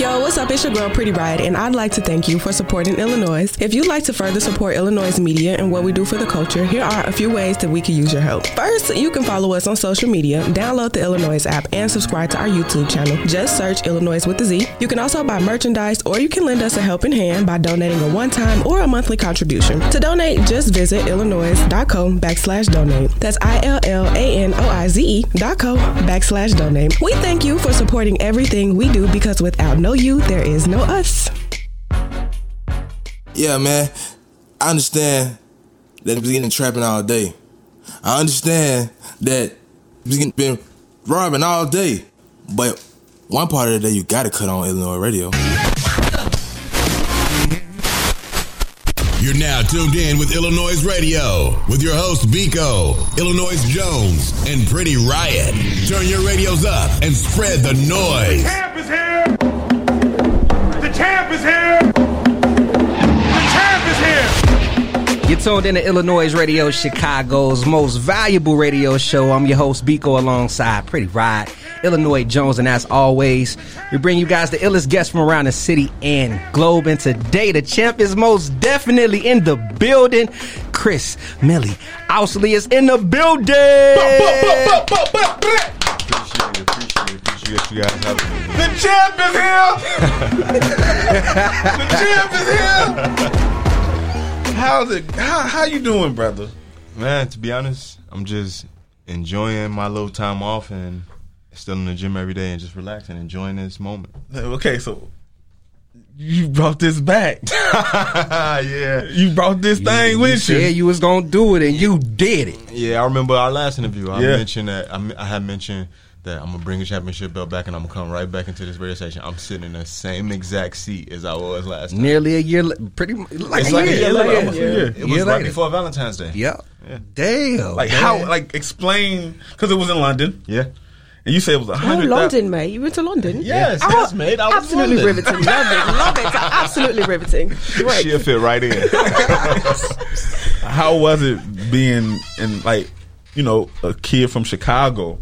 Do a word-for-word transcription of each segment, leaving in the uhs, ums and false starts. Yo, what's up? It's your girl, Pretty Bride, and I'd like to thank you for supporting iLLANOiZE. If you'd like to further support iLLANOiZE media and what we do for the culture, here are a few ways that we can use your help. First, you can follow us on social media, download the iLLANOiZE app, and subscribe to our YouTube channel. Just search iLLANOiZE with a Z. You can also buy merchandise, or you can lend us a helping hand by donating a one-time or a monthly contribution. To donate, just visit iLLANOiZE.co backslash donate. That's I-L-L-A-N-O-I-Z-E dot co backslash donate. We thank you for supporting everything we do, because without no you, there is no us. Yeah, man. I understand that he's getting trapping all day. I understand that he's been robbing all day. But one part of the day, you gotta cut on Illinois radio. You're now tuned in with iLLANOiZE Radio with your host Biko, iLLANOiZE Jones, and Pretty Riot. Turn your radios up and spread the noise. The champ is here! The champ is here! You're tuned in to iLLANOiZE Radio, Chicago's most valuable radio show. I'm your host, Biko, alongside Pretty Ride, iLLANOiZE Jones, and as always, we bring you guys the illest guests from around the city and globe, and today the champ is most definitely in the building. Chris Milley-Ousley is in the building! Appreciate it, appreciate it, appreciate you guys having me. The champ is here! The champ is here! How the how, how you doing, brother? Man, to be honest, I'm just enjoying my little time off and still in the gym every day and just relaxing, enjoying this moment. Okay, so you brought this back. Yeah. You brought this you, thing you with you. Yeah, you was going to do it, and you did it. Yeah, I remember our last interview. I yeah. mentioned that I, I had mentioned that I'm going to bring a championship belt back and I'm going to come right back into this radio station. I'm sitting in the same exact seat as I was last time. Nearly a year, pretty much. Like it's a like year, a year later. Almost yeah. a year. It was year right later. Before Valentine's Day. Yep. Yeah. Damn. Like, damn. How, like, explain, because it was in London. Yeah. And you say it was one hundred thousand. Oh, London, mate. You went to London? Yes, yeah. yes, mate. I was absolutely London. Riveting. Love it. Love it. Absolutely riveting. Right. She'll fit right in. How was it being in, like, you know, a kid from Chicago?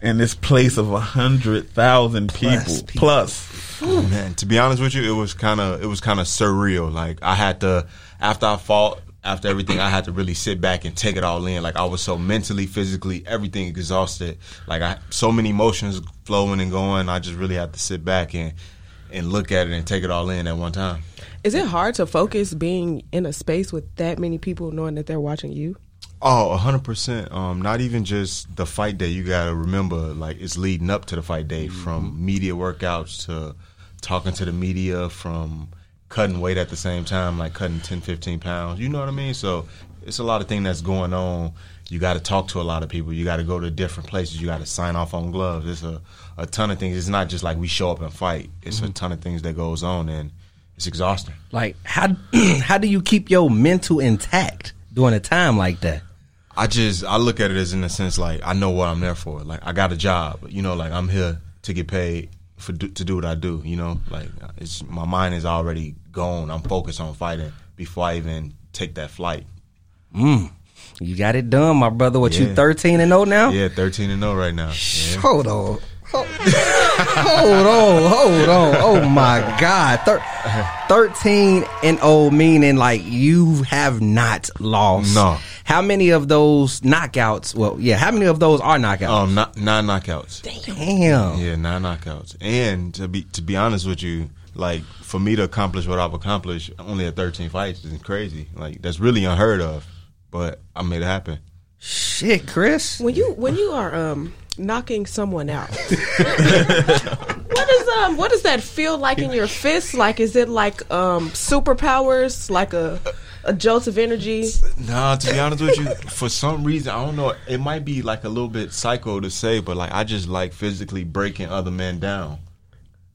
In this place of a hundred thousand people plus, people. plus. Oh, man, to be honest with you, it was kind of it was kind of surreal. Like I had to, after I fought, after everything, I had to really sit back and take it all in. Like I was so mentally, physically, everything exhausted. Like I, so many emotions flowing and going. I just really had to sit back and and look at it and take it all in at one time. Is it hard to focus being in a space with that many people, knowing that they're watching you? Oh, one hundred percent. Um, not even just the fight day. You got to remember, like, it's leading up to the fight day, from media workouts to talking to the media, from cutting weight at the same time, like cutting ten, fifteen pounds. You know what I mean? So it's a lot of things that's going on. You got to talk to a lot of people. You got to go to different places. You got to sign off on gloves. It's a, a ton of things. It's not just like we show up and fight. It's mm-hmm. a ton of things that goes on, and it's exhausting. Like, how how do you keep your mental intact during a time like that? I just, I look at it as in a sense, like, I know what I'm there for. Like, I got a job, you know, like, I'm here to get paid for do, to do what I do, you know? Like, it's my mind is already gone. I'm focused on fighting before I even take that flight. Mm. You got it done, my brother. What, yeah. You thirteen and oh now? Yeah, thirteen and oh right now. Yeah. Hold on. Hold, hold on, hold on. Oh, my God. Thir- thirteen and oh, meaning, like, you have not lost. No. How many of those knockouts? Well, yeah. How many of those are knockouts? Um, not, nine knockouts. Damn. Yeah, nine knockouts. And to be to be honest with you, like for me to accomplish what I've accomplished only at thirteen fights is crazy. Like that's really unheard of. But I made it happen. Shit, Chris. When you when you are um knocking someone out, what is um what does that feel like in your fists? Like is it like um superpowers? Like a A jolt of energy? Nah, to be honest with you, for some reason, I don't know. It might be like a little bit psycho to say, but like I just like physically breaking other men down.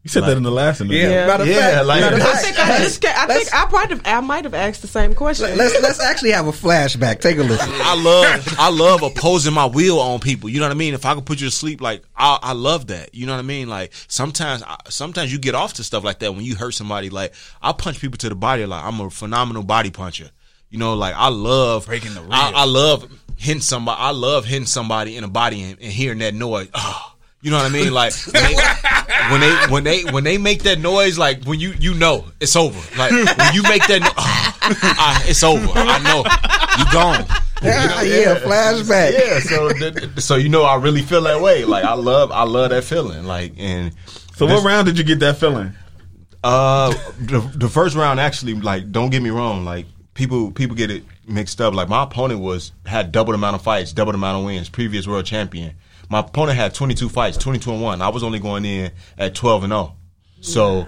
You said like, that in the last interview. Yeah, matter of yeah, fact, like, matter I think I just. I think I might have. I might have asked the same question. Let's let's actually have a flashback. Take a listen. I love I love opposing my will on people. You know what I mean? If I could put you to sleep, like I, I love that. You know what I mean? Like sometimes sometimes you get off to stuff like that when you hurt somebody. Like I punch people to the body. Like I'm a phenomenal body puncher. You know, like I love breaking the rib. I, I love hitting somebody. I love hitting somebody in the body and, and hearing that noise. Oh, you know what I mean? Like. When they, when they when they when they make that noise, like when you you know it's over. Like when you make that, no- oh, I, it's over. I know you gone. Yeah, you know, yeah, yeah, flashback. Yeah, so that, so you know I really feel that way. Like I love I love that feeling. Like and so what round did you get that feeling? Uh, the, the first round actually. Like don't get me wrong. Like people people get it mixed up. Like my opponent was had double the amount of fights, double the amount of wins. Previous world champion. My opponent had twenty-two fights, twenty-two and one. I was only going in at twelve and oh. So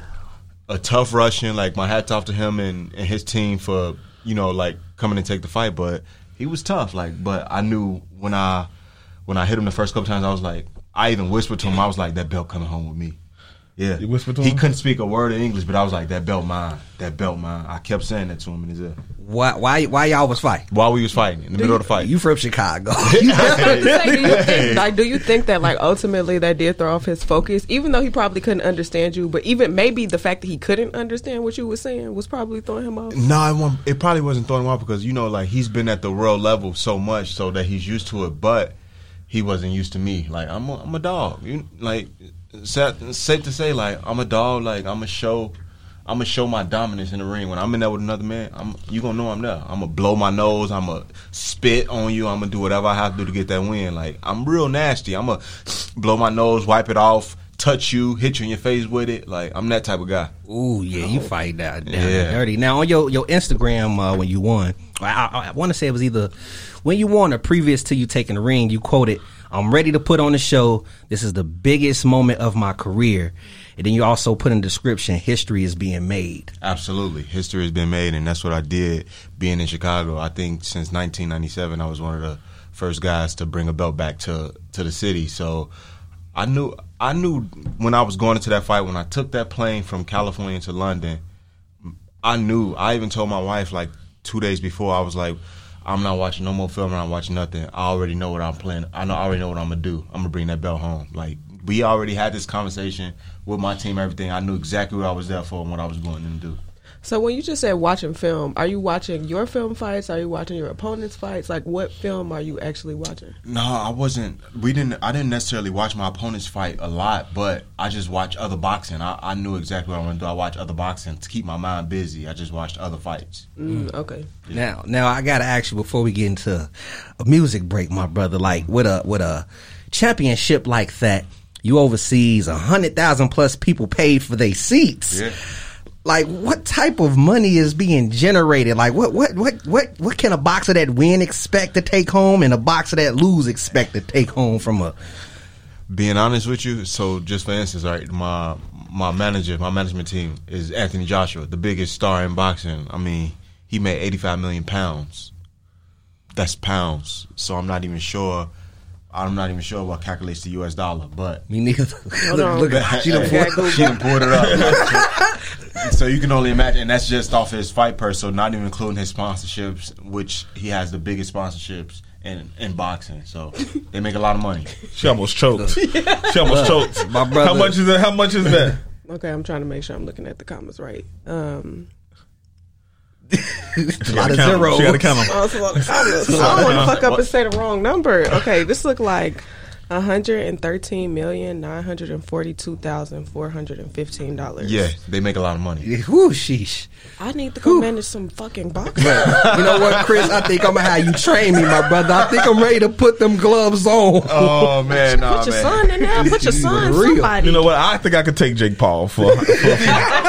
a tough Russian. Like my hat's off to him and, and his team for you know like coming and take the fight, but. He was tough, like, but I knew when I when I hit him the first couple times, I was like, I even whispered to him, I was like, that belt coming home with me. Yeah. You whispered to him? He couldn't speak a word in English, but I was like, that belt mine, that belt mine. I kept saying that to him in his ear. Why, why, why y'all was fighting? While we was fighting, in the do middle you, of the fight. You from Chicago. You say, do, you think, like, do you think that, like, ultimately that did throw off his focus, even though he probably couldn't understand you, but even maybe the fact that he couldn't understand what you were saying was probably throwing him off? No, it, it probably wasn't throwing him off because, you know, like, he's been at the world level so much so that he's used to it, but he wasn't used to me. Like, I'm a, I'm a dog. You, like, safe to say, like, I'm a dog. Like, I'm a show... I'm gonna show my dominance in the ring. When I'm in there with another man, I'm you gonna know I'm there. I'm gonna blow my nose. I'm gonna spit on you. I'm gonna do whatever I have to do to get that win. Like I'm real nasty. I'm gonna blow my nose, wipe it off, touch you, hit you in your face with it. Like I'm that type of guy. Ooh yeah, you fight that down yeah. dirty. Now on your your Instagram uh, when you won, I, I, I want to say it was either when you won or previous to you taking the ring, you quoted, "I'm ready to put on the show. This is the biggest moment of my career." And then you also put in the description, history is being made. Absolutely. History has been made, and that's what I did being in Chicago. I think since nineteen ninety-seven, I was one of the first guys to bring a belt back to, to the city. So I knew I knew when I was going into that fight, when I took that plane from California to London, I knew. I even told my wife, like, two days before, I was like, I'm not watching no more film. I'm not watching nothing. I already know what I'm playing. I know. I already know what I'm going to do. I'm going to bring that belt home. Like, we already had this conversation with my team, everything. I knew exactly what I was there for and what I was going in to do. So when you just said watching film, are you watching your film fights? Are you watching your opponent's fights? Like, what film are you actually watching? No, I wasn't. We didn't. I didn't necessarily watch my opponent's fight a lot, but I just watch other boxing. I, I knew exactly what I wanted to do. I watch other boxing to keep my mind busy. I just watched other fights. Mm, okay. Yeah. Now, now I gotta ask you before we get into a music break, my brother. Like, with a with a championship like that, you overseas, a hundred thousand plus people paid for their seats. Yeah. Like, what type of money is being generated? Like, what, what, what, what, what can a boxer that win expect to take home, and a boxer that lose expect to take home from a? Being honest with you, so just for instance, right, my my manager, my management team is Anthony Joshua, the biggest star in boxing. I mean, he made eighty-five million pounds. That's pounds. So I'm not even sure. I'm not even sure what calculates the U S dollar, but me neither. Look, no, look, no. She done pulled, she done pulled it up. So you can only imagine, and that's just off his fight purse, so not even including his sponsorships, which he has the biggest sponsorships in, in boxing. So they make a lot of money. She almost choked. Yeah. She almost look, choked. My brother. How much is that? How much is that? Okay, I'm trying to make sure I'm looking at the comments right. Um, a lot of zeros. She got to count them. Oh, so I don't want to fuck up and say the wrong number. Okay, this look like one hundred and thirteen million nine hundred and forty-two thousand four hundred and fifteen dollars. Yeah, they make a lot of money. Yeah, whoo, sheesh! I need to go manage some fucking boxing. You know what, Chris? I think I'm gonna have you train me, my brother. I think I'm ready to put them gloves on. Oh man, nah, put your man. son in there. Put your son. Somebody. You know what? I think I could take Jake Paul for. for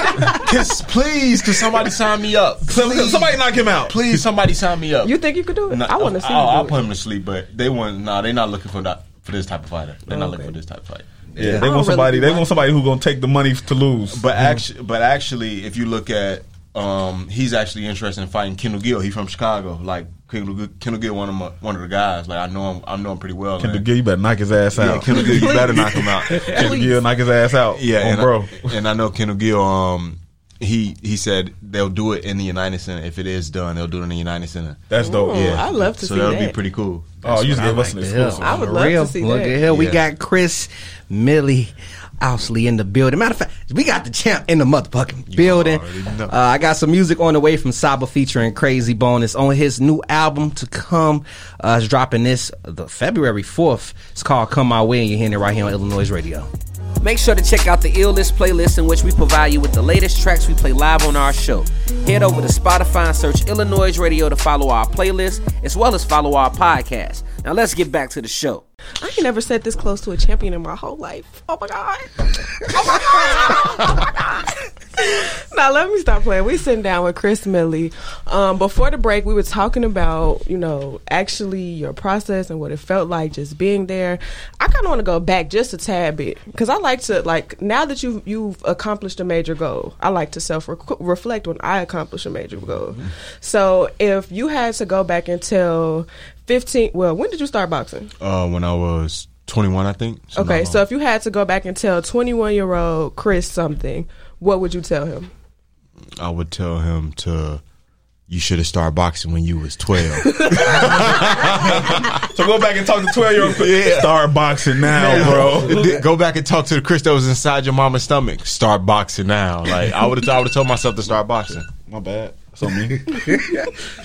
Yes, please, can somebody sign me up? Please. Somebody knock him out. Please, somebody sign me up. You think you could do it? No, I want to see. I'll, I'll put him to sleep, but they want. Nah, they're not looking for that for this type of fighter. They're oh, not okay. looking for this type of fight. Yeah, yeah. they want somebody. Really they want somebody who's gonna take the money to lose. But mm-hmm. actually, but actually, if you look at, um, he's actually interested in fighting Kendall Gill. He's from Chicago. Like Kendall, Kendall Gill, one of my, one of the guys. Like I know him. I know him pretty well. Kendall man. Gill, you better knock his ass out. Yeah, Kendall Gill, you better knock him out. Kendall Gill, knock his ass out. Yeah, and bro. I, and I know Kendall Gill. Um. He he said they'll do it in the United Center. If it is done, they'll do it in the United Center. That's dope. Ooh, yeah, I love to so see that. So that'll be pretty cool. That's oh, you just gave us an exclusive. I would love to see that. Look at hell, we got Chris Milley-Ousley in the building. Matter of fact, we got the champ in the motherfucking you building. Uh, I got some music on the way from Saba featuring Crazy Bonus on his new album to come. Uh, it's dropping this the February fourth. It's called Come My Way, and you're hearing it right here on iLLANOiZE Radio. Make sure to check out the iLLANOiZE playlist, in which we provide you with the latest tracks we play live on our show. Head over to Spotify and search iLLANOiZE Radio to follow our playlist, as well as follow our podcast. Now let's get back to the show. I ain't never sat this close to a champion in my whole life. Oh my God. Oh my God. Oh my God. Now let me stop playing. We sitting down with Chris Milley. Um, before the break, we were talking about, you know, actually your process and what it felt like just being there. I kind of want to go back just a tad bit, because I like to, like, now that you've, you've accomplished a major goal, I like to self-reflect when I accomplish a major goal. Mm-hmm. So if you had to go back and tell fifteen, well, when did you start boxing? Uh, when I was twenty-one, I think. So okay, so if you had to go back and tell twenty-one-year-old Chris something, what would you tell him? I would tell him to, you should have started boxing when you was twelve. So go back and talk to twelve-year-old Chris. Yeah. Start boxing now, bro. Go back and talk to the Chris that was inside your mama's stomach. Start boxing now. Like, I would have I would have told myself to start boxing. My bad. That's on me.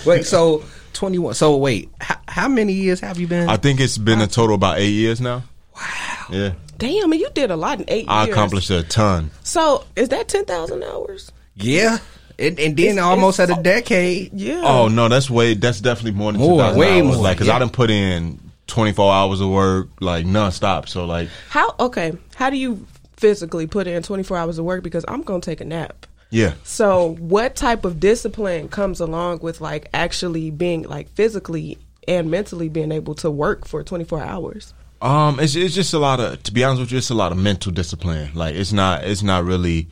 Wait, so twenty-one. So wait, how, how many years have you been? I think it's been a total about eight years now. Wow. Yeah. Damn, and you did a lot in eight I years. I accomplished a ton. So, is that ten thousand hours? Yeah. It, and then it's, almost it's, at a decade. Yeah. Oh, no, that's way, that's definitely more than ten thousand hours. Way more. Like, because yeah. I done put in twenty-four hours of work, like, nonstop. So, like. How, okay, how do you physically put in twenty-four hours of work? Because I'm going to take a nap. Yeah. So, what type of discipline comes along with, like, actually being, like, physically and mentally being able to work for twenty-four hours? Um, it's it's just a lot of, to be honest with you, it's a lot of mental discipline. Like, it's not it's not really,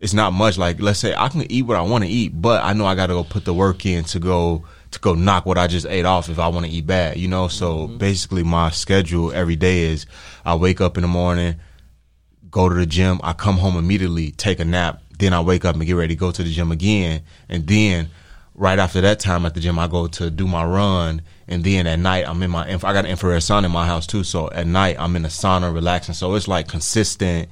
it's not much. Like, let's say I can eat what I want to eat, but I know I got to go put the work in to go to go knock what I just ate off if I want to eat bad, you know. So mm-hmm. basically, my schedule every day is I wake up in the morning, go to the gym, I come home immediately, take a nap, then I wake up and get ready to go to the gym again, and then right after that time at the gym, I go to do my run, and then at night I'm in my I got an infrared sauna in my house too. So at night I'm in a sauna relaxing. So it's like consistent.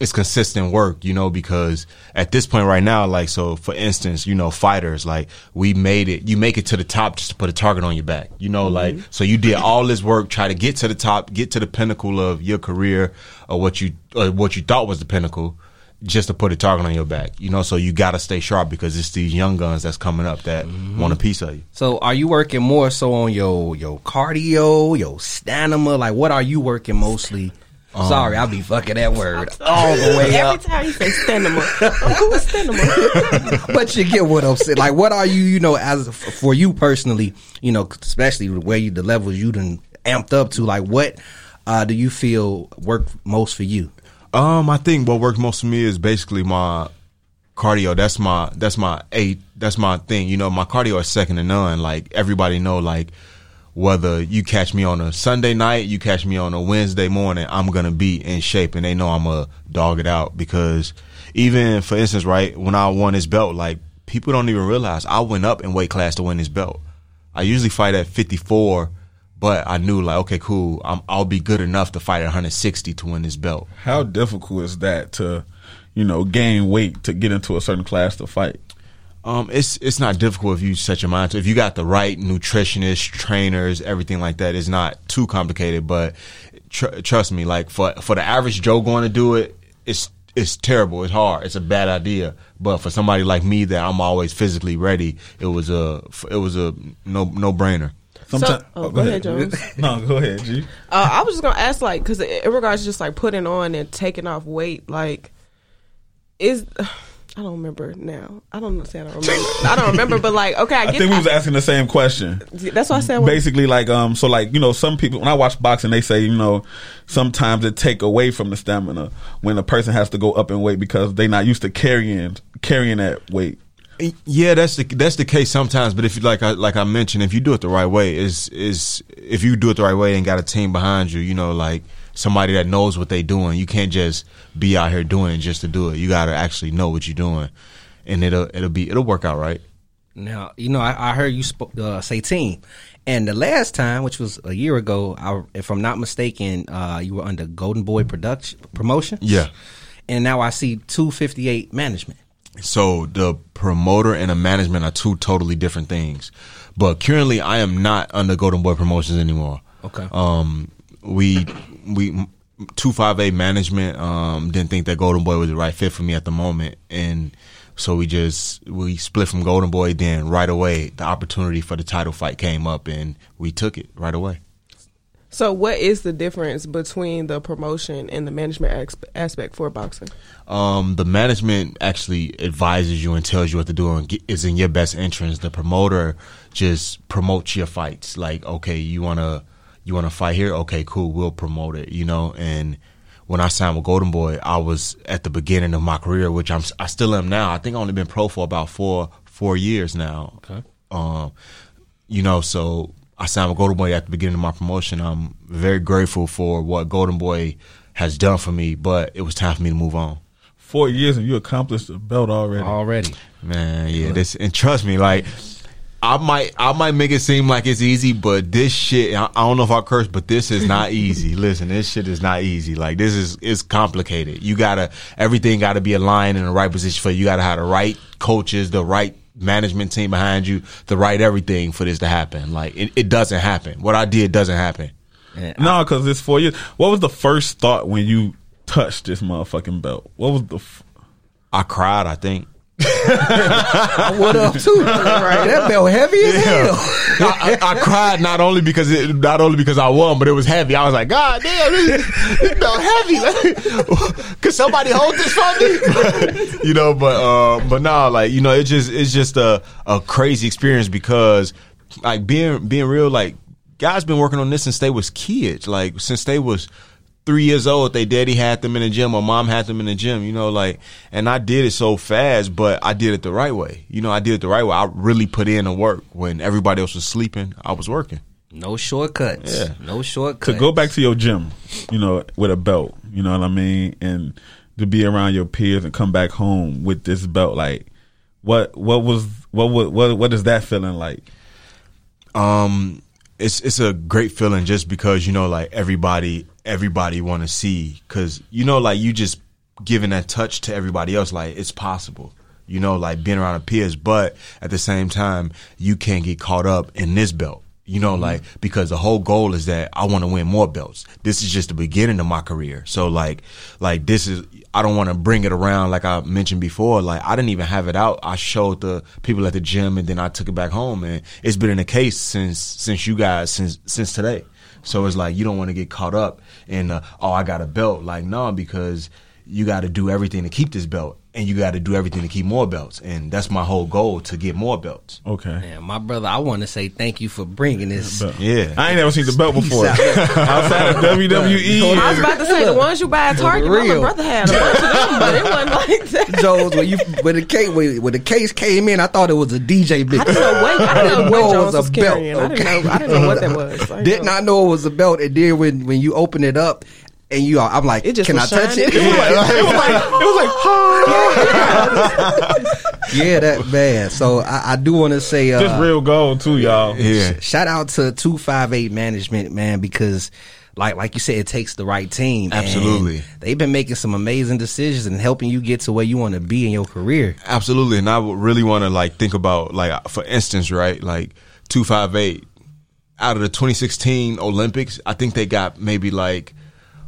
It's consistent work, you know, because at this point right now, like, so for instance, you know, fighters, like, we made it, you make it to the top just to put a target on your back, you know, mm-hmm. like, so you did all this work, try to get to the top, get to the pinnacle of your career, or what you or what you thought was the pinnacle, just to put a target on your back, you know. So you got to stay sharp, because it's these young guns that's coming up that mm-hmm. want a piece of you. So are you working more so on your your cardio, your stamina? Like, what are you working mostly? Um, Sorry, I'll be fucking that word all the way every up. Every time you say stamina, who is stamina? But you get what I'm saying. Like, what are you, you know, as for you personally, you know, especially where you, the levels you done amped up to, like, what uh, do you feel work most for you? Um, I think what works most for me is basically my cardio. That's my that's my eight. That's my thing. You know, my cardio is second to none. Like, everybody know, like, whether you catch me on a Sunday night, you catch me on a Wednesday morning, I'm gonna be in shape, and they know I'm a dog it out. Because even for instance, right when I won this belt, like, people don't even realize I went up in weight class to win this belt. I usually fight at fifty-four. But I knew, like, okay, cool, I'm, I'll be good enough to fight at one hundred sixty to win this belt. How difficult is that to, you know, gain weight to get into a certain class to fight? Um, it's it's not difficult if you set your mind to. If you got the right nutritionists, trainers, everything like that, it's not too complicated. But tr- trust me, like, for for the average Joe going to do it, it's it's terrible. It's hard. It's a bad idea. But for somebody like me that I'm always physically ready, it was a it was a no no brainer. So, oh, oh, go, go ahead, ahead Jones. No, go ahead, G. Uh, I was just going to ask, like, because in regards to just, like, putting on and taking off weight, like, is... I don't remember now. I don't understand. I don't remember. I don't remember, but, like, okay, I get I think it. we was asking the same question. That's what I said. Basically, like, um, so, like, you know, some people, when I watch boxing, they say, you know, sometimes it take away from the stamina when a person has to go up in weight because they not used to carrying carrying that weight. Yeah, that's the that's the case sometimes. But if you, like I like I mentioned, if you do it the right way, is is if you do it the right way and got a team behind you, you know, like somebody that knows what they doing. You can't just be out here doing it just to do it. You gotta actually know what you're doing, and it'll it'll be it'll work out right. Now, you know, I, I heard you sp- uh, say team, and the last time, which was a year ago, I, if I'm not mistaken, uh, you were under Golden Boy production promotion. Yeah, and now I see two fifty-eight Management. So the promoter and the management are two totally different things. But currently, I am not under Golden Boy Promotions anymore. Okay. Um, we we two five eight Management um, didn't think that Golden Boy was the right fit for me at the moment, and so we just we split from Golden Boy. Then right away, the opportunity for the title fight came up, and we took it right away. So what is the difference between the promotion and the management aspect for boxing? Um, the management actually advises you and tells you what to do and is in your best interest. The promoter just promotes your fights. Like, okay, you wanna you wanna fight here? Okay, cool, we'll promote it. You know, and when I signed with Golden Boy, I was at the beginning of my career, which I'm I still am now. I think I've only been pro for about four four years now. Okay, um, you know, so. I signed with Golden Boy at the beginning of my promotion. I'm very grateful for what Golden Boy has done for me, but it was time for me to move on. Four years and you accomplished a belt already. Already. Man, yeah. yeah. This, and trust me, like, I might I might make it seem like it's easy, but this shit, I, I don't know if I curse, but this is not easy. Listen, this shit is not easy. Like, this is it's complicated. You got to, everything got to be aligned in the right position for you. You got to have the right coaches, the right management team behind you, the right everything for this to happen. Like, it, it doesn't happen. What I did doesn't happen. And no, because it's four years. What was the first thought when you touched this motherfucking belt? What was the... F- I cried, I think. I would have too. Right? That belt heavy as yeah. hell. I, I, I cried not only because it, not only because I won, but it was heavy. I was like, God damn, this, this belt heavy. Like, could somebody hold this for me? you know, but uh, but nah, like you know, it's just it's just a a crazy experience because like being being real, like guys been working on this since they was kids, like since they was. Three years old, they daddy had them in the gym or mom had them in the gym, you know, like, and I did it so fast, but I did it the right way. You know, I did it the right way. I really put in the work. When everybody else was sleeping, I was working. No shortcuts. Yeah. No shortcuts. To go back to your gym, you know, with a belt, you know what I mean? And to be around your peers and come back home with this belt, like, what, what was, what, what, what, what is that feeling like? Um, it's, it's a great feeling just because, you know, like everybody, everybody want to see because you know like you just giving that touch to everybody else, like it's possible, you know, like being around the peers, but at the same time you can't get caught up in this belt, you know, mm-hmm. like because the whole goal is that I want to win more belts. This is just the beginning of my career, so like like this is I don't want to bring it around. Like I mentioned before, like I didn't even have it out. I showed the people at the gym and then I took it back home, and it's been in the case since since you guys since since today. So it's like you don't want to get caught up in, uh, oh, I got a belt. Like, no, because you got to do everything to keep this belt, and you got to do everything to keep more belts. And that's my whole goal, to get more belts. Okay. Man, my brother, I want to say thank you for bringing this. Yeah. I ain't never seen the belt before. Outside of W W E. I was about to say, the ones you buy at Target, my brother had a bunch of them, but it wasn't like that. Jones, when, you, when, the case, when, when the case came in, I thought it was a D J bitch. I didn't know what, I didn't know what Jones was, was carrying. Okay. I, didn't know, I didn't know what that was. I did know. Not know it was a belt, and then when, when you open it up, and you are, I'm like, it just can I touch it? It was like, it was like, it was like, oh. Yeah, that man. So I, I do want to say, uh, just real gold too, y'all. Yeah. Sh- shout out to two five eight Management, man, because like, like you said, it takes the right team. Absolutely. And they've been making some amazing decisions and helping you get to where you want to be in your career. Absolutely. And I would really want to like think about like, for instance, right? Like two five eight out of the twenty sixteen Olympics, I think they got maybe like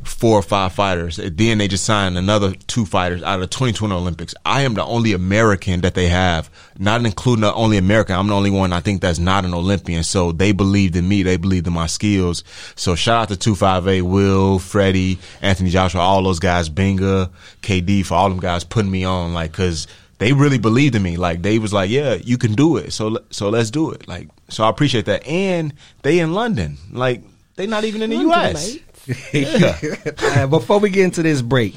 four or five fighters. Then they just signed another two fighters out of the twenty twenty Olympics. I am the only American that they have, not including the only American. I'm the only one I think that's not an Olympian. So they believed in me. They believed in my skills. So shout out to two five eight, Will, Freddie, Anthony Joshua, all those guys, Binga, K D, for all them guys putting me on, like, because they really believed in me. Like, they was like, yeah, you can do it. So so let's do it. Like, so I appreciate that. And they in London. Like, they not even in the U S. Yeah. Right, before we get into this break,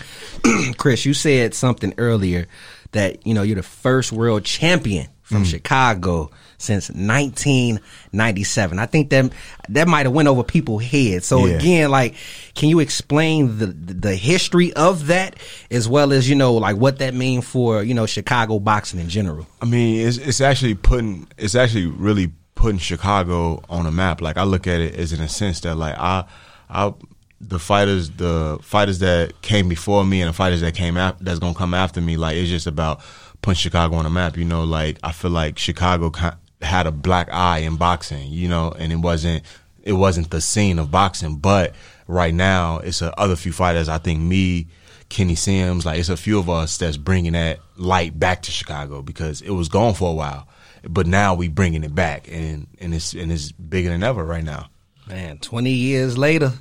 Chris, you said something earlier that, you know, you're the first world champion from mm. Chicago since nineteen ninety-seven. I think that that might have went over people's heads. So yeah. Again, like, can you explain the the history of that, as well as, you know, like what that mean for, you know, Chicago boxing in general? I mean, it's, it's actually putting it's actually really putting Chicago on a map. Like, I look at it as in a sense that like I I. The fighters, the fighters that came before me, and the fighters that came after, that's gonna come after me, like it's just about putting Chicago on the map, you know. Like I feel like Chicago had a black eye in boxing, you know, and it wasn't, it wasn't the scene of boxing, but right now, it's a other few fighters. I think me, Kenny Sims, like it's a few of us that's bringing that light back to Chicago because it was gone for a while, but now we bringing it back, and and it's and it's bigger than ever right now. Man, twenty years later,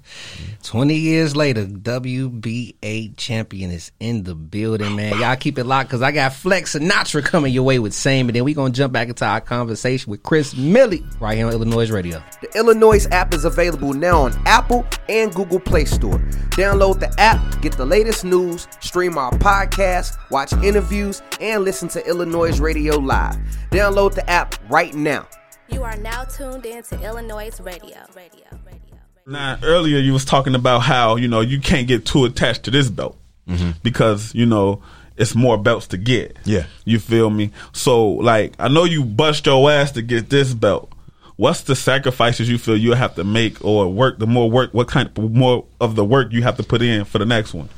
twenty years later, W B A champion is in the building, man. Y'all keep it locked because I got Flex Sinatra coming your way with same, and then we gonna jump back into our conversation with Chris Milley right here on iLLANOiZE Radio. The iLLANOiZE app is available now on Apple and Google Play Store. Download the app, get the latest news, stream our podcast, watch interviews, and listen to iLLANOiZE Radio live. Download the app right now. You are now tuned in to iLLANOiZE Radio. Radio, radio. Now, earlier you was talking about how, you know, you can't get too attached to this belt mm-hmm. because, you know, it's more belts to get. Yeah. You feel me? So, like, I know you bust your ass to get this belt. What's the sacrifices you feel you have to make or work, the more work, what kind of more of the work you have to put in for the next one?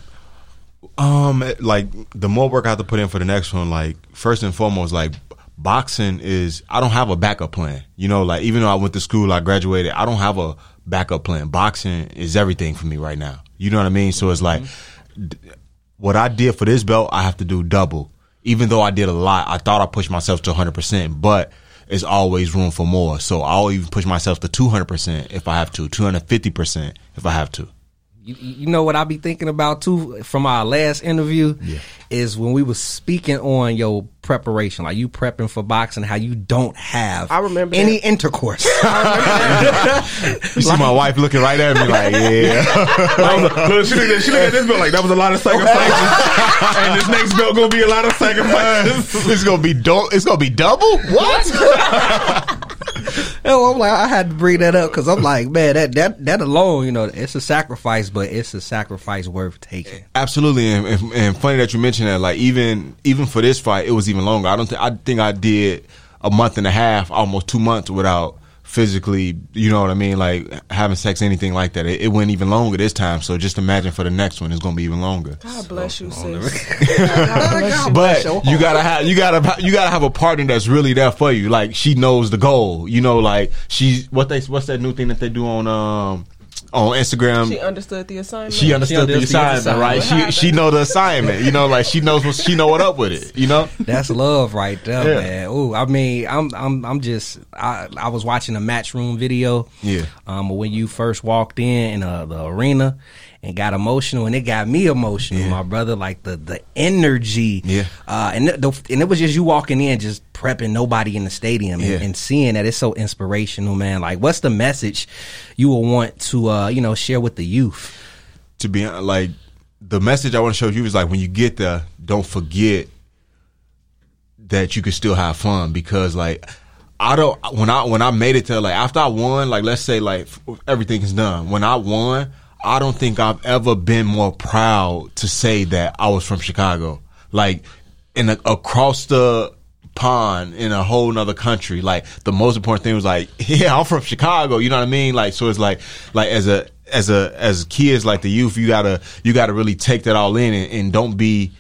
Um, like, the more work I have to put in for the next one, like, first and foremost, like, boxing is, I don't have a backup plan. You know, like, even though I went to school, I graduated, I don't have a backup plan. Boxing is everything for me right now. You know what I mean? So it's like, mm-hmm. what I did for this belt, I have to do double. Even though I did a lot, I thought I pushed myself to one hundred percent, but there's always room for more. So I'll even push myself to two hundred percent if I have to, two hundred fifty percent if I have to. You, you know what I be thinking about too from our last interview yeah. is when we was speaking on your preparation, like you prepping for boxing, how you don't have I remember any that. intercourse. I remember that. You see my wife looking right at me like, yeah. Like, look, she looked at, she looked at this belt like that was a lot of sacrifices, and this next belt gonna be a lot of sacrifices. It's gonna be do- It's gonna be double. What? Oh, I'm like, I had to bring that up because I'm like, man, that, that that alone, you know, it's a sacrifice, but it's a sacrifice worth taking. Absolutely, and, and, and funny that you mentioned that. Like, even even for this fight, it was even longer. I don't think I think I did a month and a half, almost two months without physically, you know what I mean, like having sex, anything like that. It, it went even longer this time. So just imagine for the next one, it's gonna be even longer. God bless you, sis. But you gotta have, you gotta, you gotta have a partner that's really there for you. Like she knows the goal. You know, like she's what they, what's that new thing that they do on um on Instagram? She understood the assignment. She understood, she understood the, assignment, the assignment, right? She she know the assignment. You know, like she knows what she know what up with it. You know, that's love right there, yeah. man. Ooh, I mean, I'm I'm I'm just I I was watching a Matchroom video. Yeah. Um, when you first walked in in uh, the arena and got emotional, and it got me emotional, yeah. my brother. Like the the energy, yeah. Uh, and the, and it was just you walking in, just prepping nobody in the stadium and, yeah. and seeing that it's so inspirational, man. Like, what's the message you will want to, uh, you know, share with the youth? To be honest, like, the message I want to show you is like, when you get there, don't forget that you can still have fun. Because like, I don't, when I, when I made it to like, after I won, like, let's say like everything is done. When I won, I don't think I've ever been more proud to say that I was from Chicago, like in a, across the pond in a whole nother country. Like the most important thing was like, yeah, I'm from Chicago, you know what I mean? Like, so it's like, like as a as a as kids, like the youth, you gotta you gotta really take that all in, and, and don't be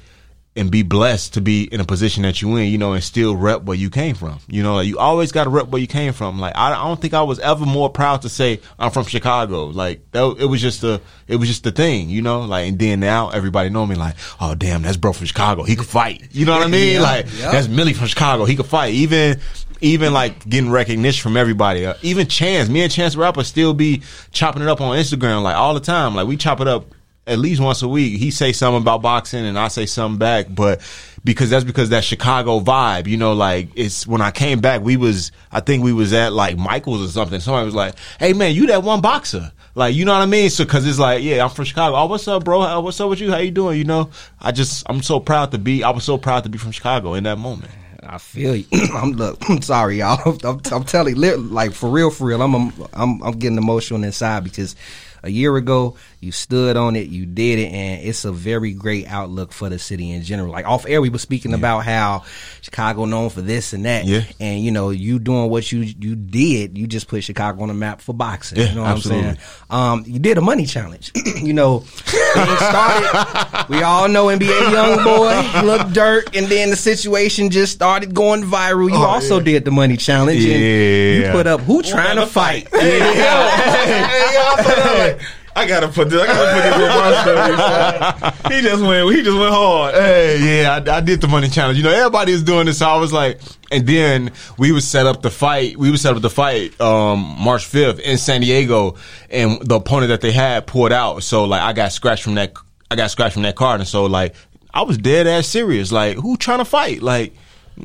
and be blessed to be in a position that you in, you know, and still rep where you came from. You know, like you always gotta rep where you came from. Like I, I don't think I was ever more proud to say I'm from Chicago. Like that, it was just a it was just the thing, you know. Like, and then now everybody know me like, oh damn, that's bro from Chicago, he could fight. You know what I mean? Yeah, like yeah. that's Milley from Chicago, he could fight. Even even like getting recognition from everybody. Uh, even Chance, me and Chance the Rapper still be chopping it up on Instagram like all the time. Like we chop it up at least once a week. He say something about boxing and I say something back, but because that's because that Chicago vibe, you know, like it's when I came back, we was, I think we was at like Michael's or something. Somebody was like, hey man, you that one boxer. Like, you know what I mean? So, cause it's like, yeah, I'm from Chicago. Oh, what's up, bro? How, what's up with you? How you doing? You know, I just, I'm so proud to be, I was so proud to be from Chicago in that moment. I feel you. I'm look. I'm sorry, y'all. I'm, I'm, I'm telling you, like for real, for real. I'm, I'm, I'm getting emotional inside because a year ago, you stood on it, you did it, and it's a very great outlook for the city in general. Like off air, we were speaking yeah. about how Chicago known for this and that, yeah. and you know, you doing what you you did, you just put Chicago on the map for boxing. Yeah, you know what absolutely. I'm saying? Um, you did a money challenge. You know, it started. We all know N B A Young Boy, look dirt, and then the situation just started going viral. You oh, also yeah. did the money challenge. Yeah, and you put up who trying to fight. fight. Yeah. Yeah. Yeah. Yeah. Yeah. I gotta put this. I gotta put this on my story. He just went. He just went hard. Hey, yeah, I, I did the money challenge. You know, everybody was doing this. So I was like, and then we would set up the fight. We would set up the fight um, March fifth in San Diego, and the opponent that they had pulled out. So like, I got scratched from that. I got scratched from that card, and so like, I was dead ass serious. Like, who trying to fight? Like.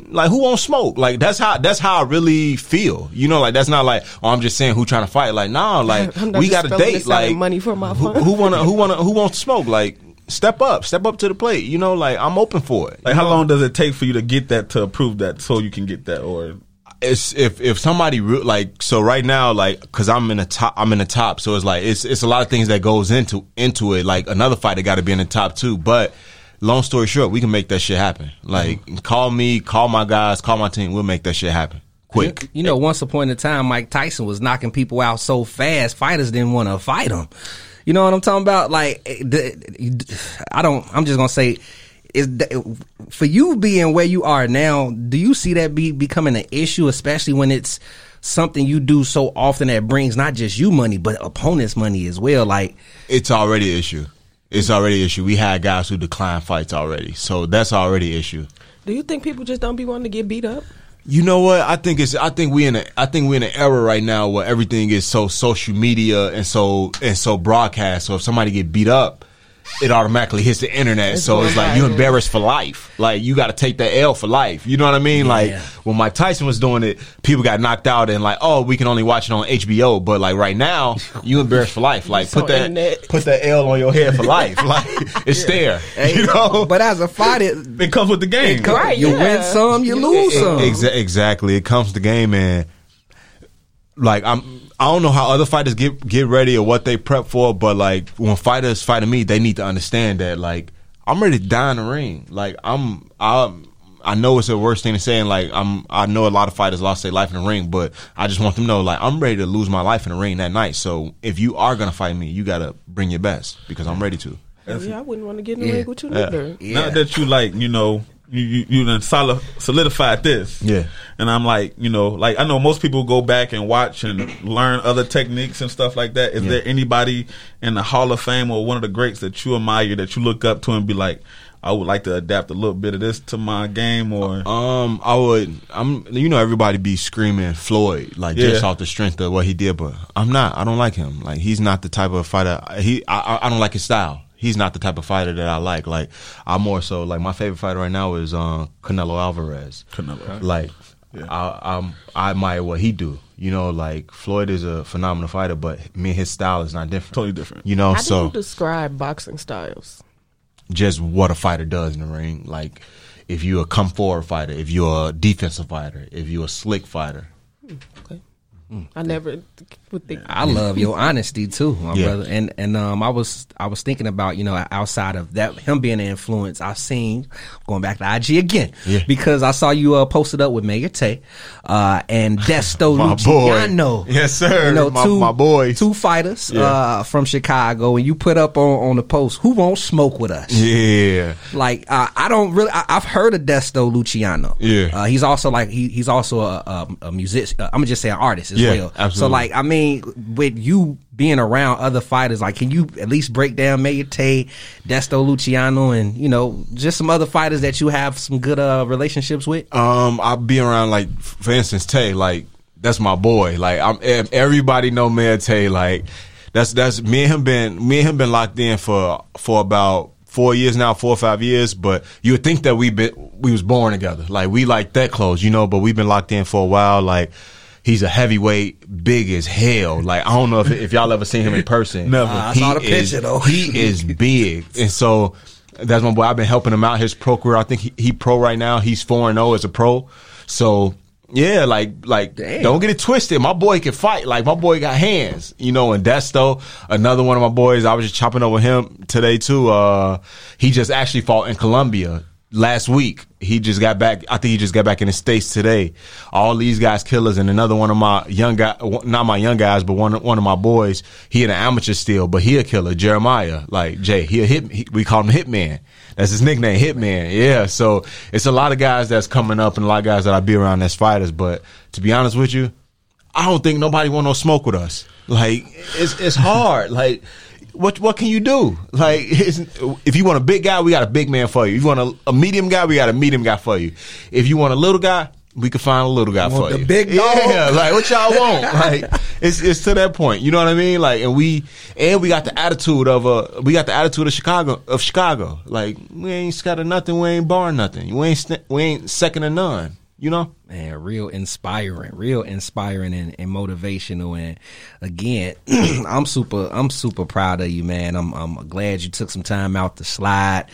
Like, who won't smoke? Like, that's how that's how I really feel. You know, like, that's not like, oh, I'm just saying who trying to fight. Like, nah, like, we got a date. Like, money for my who, who wanna who wanna who wants to smoke? Like, step up, step up to the plate. You know, like, I'm open for it. Like, how long does it take for you to get that, to approve that, so you can get that? Or it's if if somebody re- like so right now, like, because I'm in a top, I'm in the top, so it's like it's it's a lot of things that goes into into it. Like, another fight that got to be in the top two, but. Long story short, we can make that shit happen. Like, mm-hmm. call me, call my guys, call my team. We'll make that shit happen. Quick. You, you know, once upon a time, Mike Tyson was knocking people out so fast, fighters didn't want to fight him. You know what I'm talking about? Like, I don't, I'm just going to say, is that, for you being where you are now, do you see that be becoming an issue, especially when it's something you do so often that brings not just you money, but opponents' money as well? Like, it's already an issue. It's already an issue. We had guys who declined fights already. So that's already an issue. Do you think people just don't be wanting to get beat up? You know what? I think it's I think we in a I think we're in an era right now where everything is so social media and so and so broadcast. So if somebody get beat up, it automatically hits the internet. That's so it's like you're embarrassed for life. Like, you got to take that L for life. You know what I mean? Yeah. Like, when Mike Tyson was doing it, people got knocked out and like, oh, we can only watch it on H B O. But like, right now, you embarrassed for life. Like, it's put that internet. Put that L on your head for life. Like, it's yeah. there. You know. But as a fight, it, it comes with the game. It comes, right? You yeah. win some, you lose it, some. Exa- exactly. It comes to the game, and like I'm. I don't know how other fighters get get ready or what they prep for, but like, when fighters fighting me, they need to understand that like, I'm ready to die in the ring. Like, I'm I I know it's the worst thing to say, and like, I'm I know a lot of fighters lost their life in the ring, but I just want them to know, like, I'm ready to lose my life in the ring that night. So if you are gonna fight me, you gotta bring your best, because I'm ready to. Yeah, I wouldn't want to get in the yeah. ring with you neither. Yeah. Not that you like, you know. You, you you done solid, solidified this. Yeah. And I'm like, you know, like, I know most people go back and watch and learn other techniques and stuff like that. Is yeah. there anybody in the Hall of Fame or one of the greats that you admire, that you look up to and be like, I would like to adapt a little bit of this to my game? Or um, I would, I'm, you know, everybody be screaming Floyd, like, yeah. just off the strength of what he did, but I'm not, I don't like him. Like, he's not the type of fighter, he, I, I don't like his style. He's not the type of fighter that I like. Like, I'm more so, like, my favorite fighter right now is uh, Canelo Alvarez. Canelo. Like, yeah. I, I'm, I admire what he do. You know, like, Floyd is a phenomenal fighter, but me and his style is not different. Totally different. You know, How so. How do you describe boxing styles? Just what a fighter does in the ring. Like, if you're a come forward fighter, if you're a defensive fighter, if you're a slick fighter. Hmm, okay. I never would think. I love your honesty too, my yeah. brother. And and um, I was I was thinking about, you know, outside of that, him being an influence, I've seen, going back to I G again, yeah. because I saw you uh, posted up with Mayor Tay uh, and Desto Luciano. Boy. Yes, sir. You know, my, two, my boys, two fighters yeah. uh, from Chicago, and you put up on, on the post, "Who won't smoke with us?" Yeah, like uh, I don't really. I, I've heard of Desto Luciano. Yeah, uh, he's also like he, he's also a, a, a musician. Uh, I'm gonna just say an artist. Yeah, well. Absolutely. So like, I mean, with you being around other fighters, like, can you at least break down Mayor Tay, Desto Luciano, and, you know, just some other fighters that you have some good uh, relationships with? Um, I'll be around, like, for instance, Tay, like, that's my boy. Like, I'm everybody know Mayor Tay. Like, that's that's me and him been me and him been locked in for for about four years now, four or five years. But you would think that we been we was born together, like, we like that close, you know. But we've been locked in for a while, like. He's a heavyweight, big as hell. Like, I don't know if, if y'all ever seen him in person. Never. Uh, I saw the picture, though. He is big. And so, that's my boy. I've been helping him out. His pro career, I think he, he pro right now. He's four and oh as a pro. So, yeah, like, like Damn. Don't get it twisted. My boy can fight. Like, my boy got hands. You know, and Desto, another one of my boys, I was just chopping up with him today, too. Uh, he just actually fought in Colombia. Last week, he just got back. I think he just got back in the States today. All these guys killers, and another one of my young guys, not my young guys, but one one of my boys, he an amateur still, but he a killer, Jeremiah. Like, Jay, he a hit, he, we call him Hitman. That's his nickname, Hitman. Yeah, so it's a lot of guys that's coming up and a lot of guys that I be around that's fighters, but to be honest with you, I don't think nobody want no smoke with us. Like, it's it's hard. Like, what what can you do? Like, if you want a big guy, we got a big man for you. If you want a, a medium guy, we got a medium guy for you. If you want a little guy, we can find a little guy you for the you. Big dog. Yeah, like what y'all want? Like it's it's to that point. You know what I mean? Like, and we and we got the attitude of uh we got the attitude of Chicago of Chicago. Like, we ain't scared of nothing. We ain't bar nothing. We ain't we ain't second to none. You know, man, real inspiring, real inspiring and, and motivational. And again, I'm super, I'm super proud of you, man. I'm, I'm glad you took some time out to slide.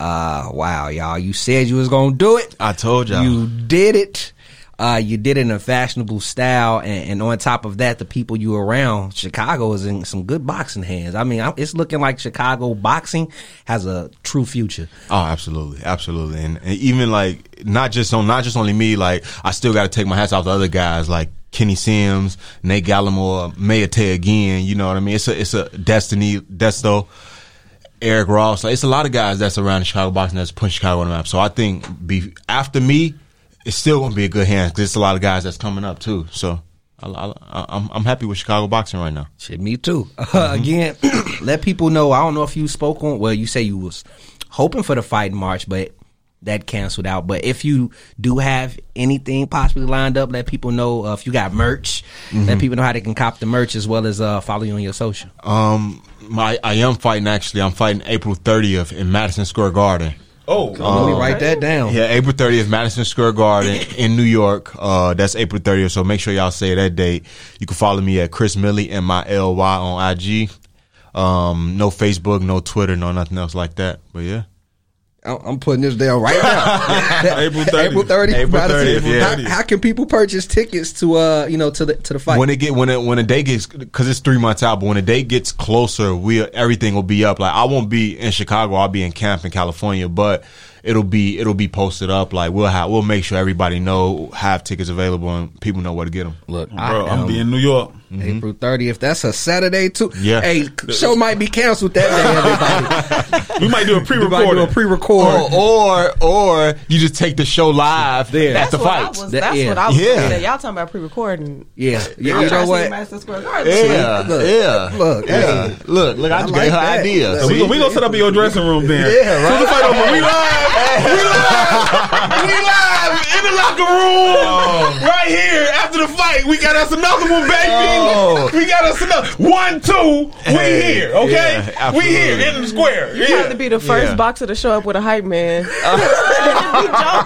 Uh, wow, y'all, you said you was gonna do it. I told y'all, you did it. Uh, you did it in a fashionable style, and, and on top of that, the people you around, Chicago is in some good boxing hands. I mean, I'm, it's looking like Chicago boxing has a true future. Oh, absolutely, absolutely, and, and even like not just on not just only me. Like, I still got to take my hats off to other guys like Kenny Sims, Nate Gallimore, Mayor Tay again. You know what I mean? It's a it's a destiny, Desto, Eric Ross. Like, it's a lot of guys that's around Chicago boxing that's putting Chicago on the map. So I think be after me, it's still gonna be a good hand because there's a lot of guys that's coming up too. So I, I, I'm I'm happy with Chicago boxing right now. Shit, me too. Uh, mm-hmm. Again, let people know. I don't know if you spoke on. Well, you say you was hoping for the fight in March, but that canceled out. But if you do have anything possibly lined up, let people know. Uh, if you got merch, mm-hmm. let people know how they can cop the merch as well as uh, follow you on your social. Um, my I am fighting actually. I'm fighting April thirtieth in Madison Square Garden. Oh, um, let me write that down. Yeah, April thirtieth, Madison Square Garden in New York. Uh, that's April thirtieth, so make sure y'all say that date. You can follow me at Chris Milley, M I L Y on I G. Um, no Facebook, no Twitter, no nothing else like that. But yeah, I'm putting this down right now. April thirtieth. April thirtieth. April thirtieth. How, yeah. how can people purchase tickets to uh you know to the to the fight when it get when it, when the day gets, because it's three months out, but when the day gets closer, we everything will be up. Like, I won't be in Chicago. I'll be in camp in California, but it'll be it'll be posted up. Like, we'll have, we'll make sure everybody know have tickets available and people know where to get them. Look, bro, I, I'm um, be in New York. Mm-hmm. April thirtieth. That's a Saturday too. Yeah. Hey, show might be canceled that day, everybody. We might do a pre-record. Do a pre-record. Or, or or you just take the show live there. That's at the fight. That's that, yeah. what I was yeah. saying. Y'all talking about pre-recording. Yeah. yeah. yeah. You know what? Madison Square Garden. Yeah. Look, yeah. Look, yeah. Hey. look, look, I just I like gave her that. idea. So we, we gonna set up in your dressing room then. Yeah, right. So the fight over. We live. We live. We live in the locker room. Oh. Right here after the fight. We got us another one, baby. Oh. Oh. We got us another one, two. We here, okay? Yeah, we here in the square. You yeah. have to be the first yeah. boxer to show up with a hype man. Uh,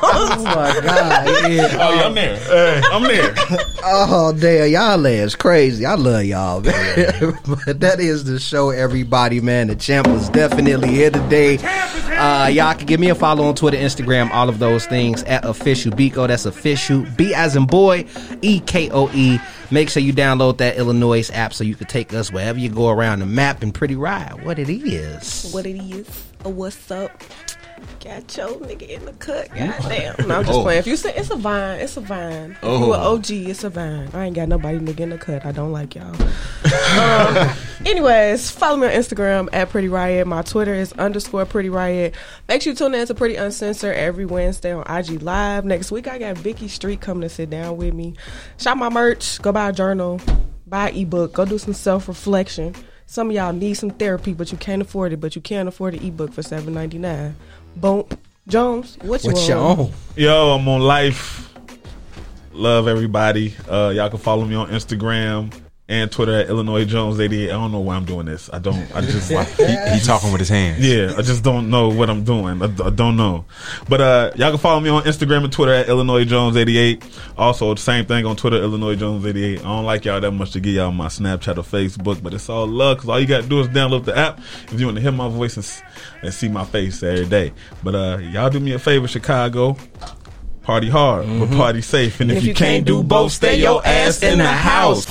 oh my god! Yeah. Oh, yeah, I'm there. Hey, I'm there. Oh damn, y'all lads crazy. I love y'all, man. But that is the show, everybody, man. The champ is definitely here today. Uh, y'all can give me a follow on Twitter, Instagram, all of those things at official Biko. That's official B as in boy, E K O E. Make sure you download that iLLANOiZE app so you can take us wherever you go around the map and Pretty Riot. What it is. What it is. What's up? Got your nigga in the cut. Goddamn. No, I'm just oh. playing. If you say it's a vine, it's a vine. Oh. If you an O G, it's a vine. I ain't got nobody nigga in the cut. I don't like y'all. um, anyways, follow me on Instagram at Pretty Riot. My Twitter is underscore Pretty Riot. Make sure you tune in to Pretty Uncensored every Wednesday on I G Live. Next week, I got Vicky Street coming to sit down with me. Shop my merch. Go buy a journal. Buy an ebook. Go do some self-reflection. Some of y'all need some therapy, but you can't afford it. But you can't afford an ebook for seven ninety-nine. Bump Jones, what you What's on? Your own? Yo, I'm on life. Love everybody. Uh, y'all can follow me on Instagram and Twitter at iLLANOiZE Jones eighty-eight. I don't know why I'm doing this. I don't. I just like he, he talking with his hands. Yeah, I just don't know what I'm doing. I, I don't know. But uh, y'all can follow me on Instagram and Twitter at iLLANOiZE Jones eighty-eight. Also, same thing on Twitter, iLLANOiZE Jones eighty-eight. I don't like y'all that much to give y'all my Snapchat or Facebook, but it's all love because all you gotta do is download the app if you want to hear my voice and, and see my face every day. But uh, y'all do me a favor, Chicago. Party hard, mm-hmm. but party safe. And if, if you, you can't, can't do both, stay your ass in the house.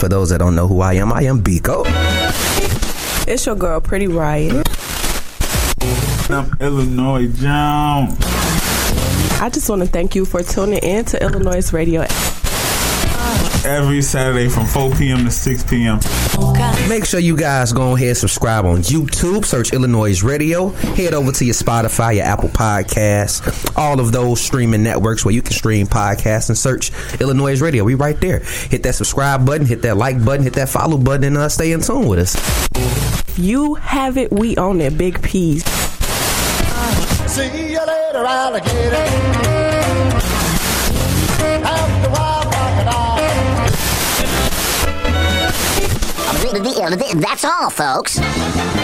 For those that don't know who I am, I am Biko. It's your girl, Pretty Riot. I'm iLLANOiZE Jones. I just want to thank you for tuning in to iLLANOiZE Radio. every Saturday from four p.m. to six p.m. Make sure you guys go ahead and subscribe on YouTube. Search iLLANOiZE Radio. Head over to your Spotify, your Apple Podcasts, all of those streaming networks where you can stream podcasts, and search iLLANOiZE Radio. We right there. Hit that subscribe button, hit that like button, hit that follow button, and uh, stay in tune with us. You have it. We own it. Big P's. See you later, alligator. That's all, folks.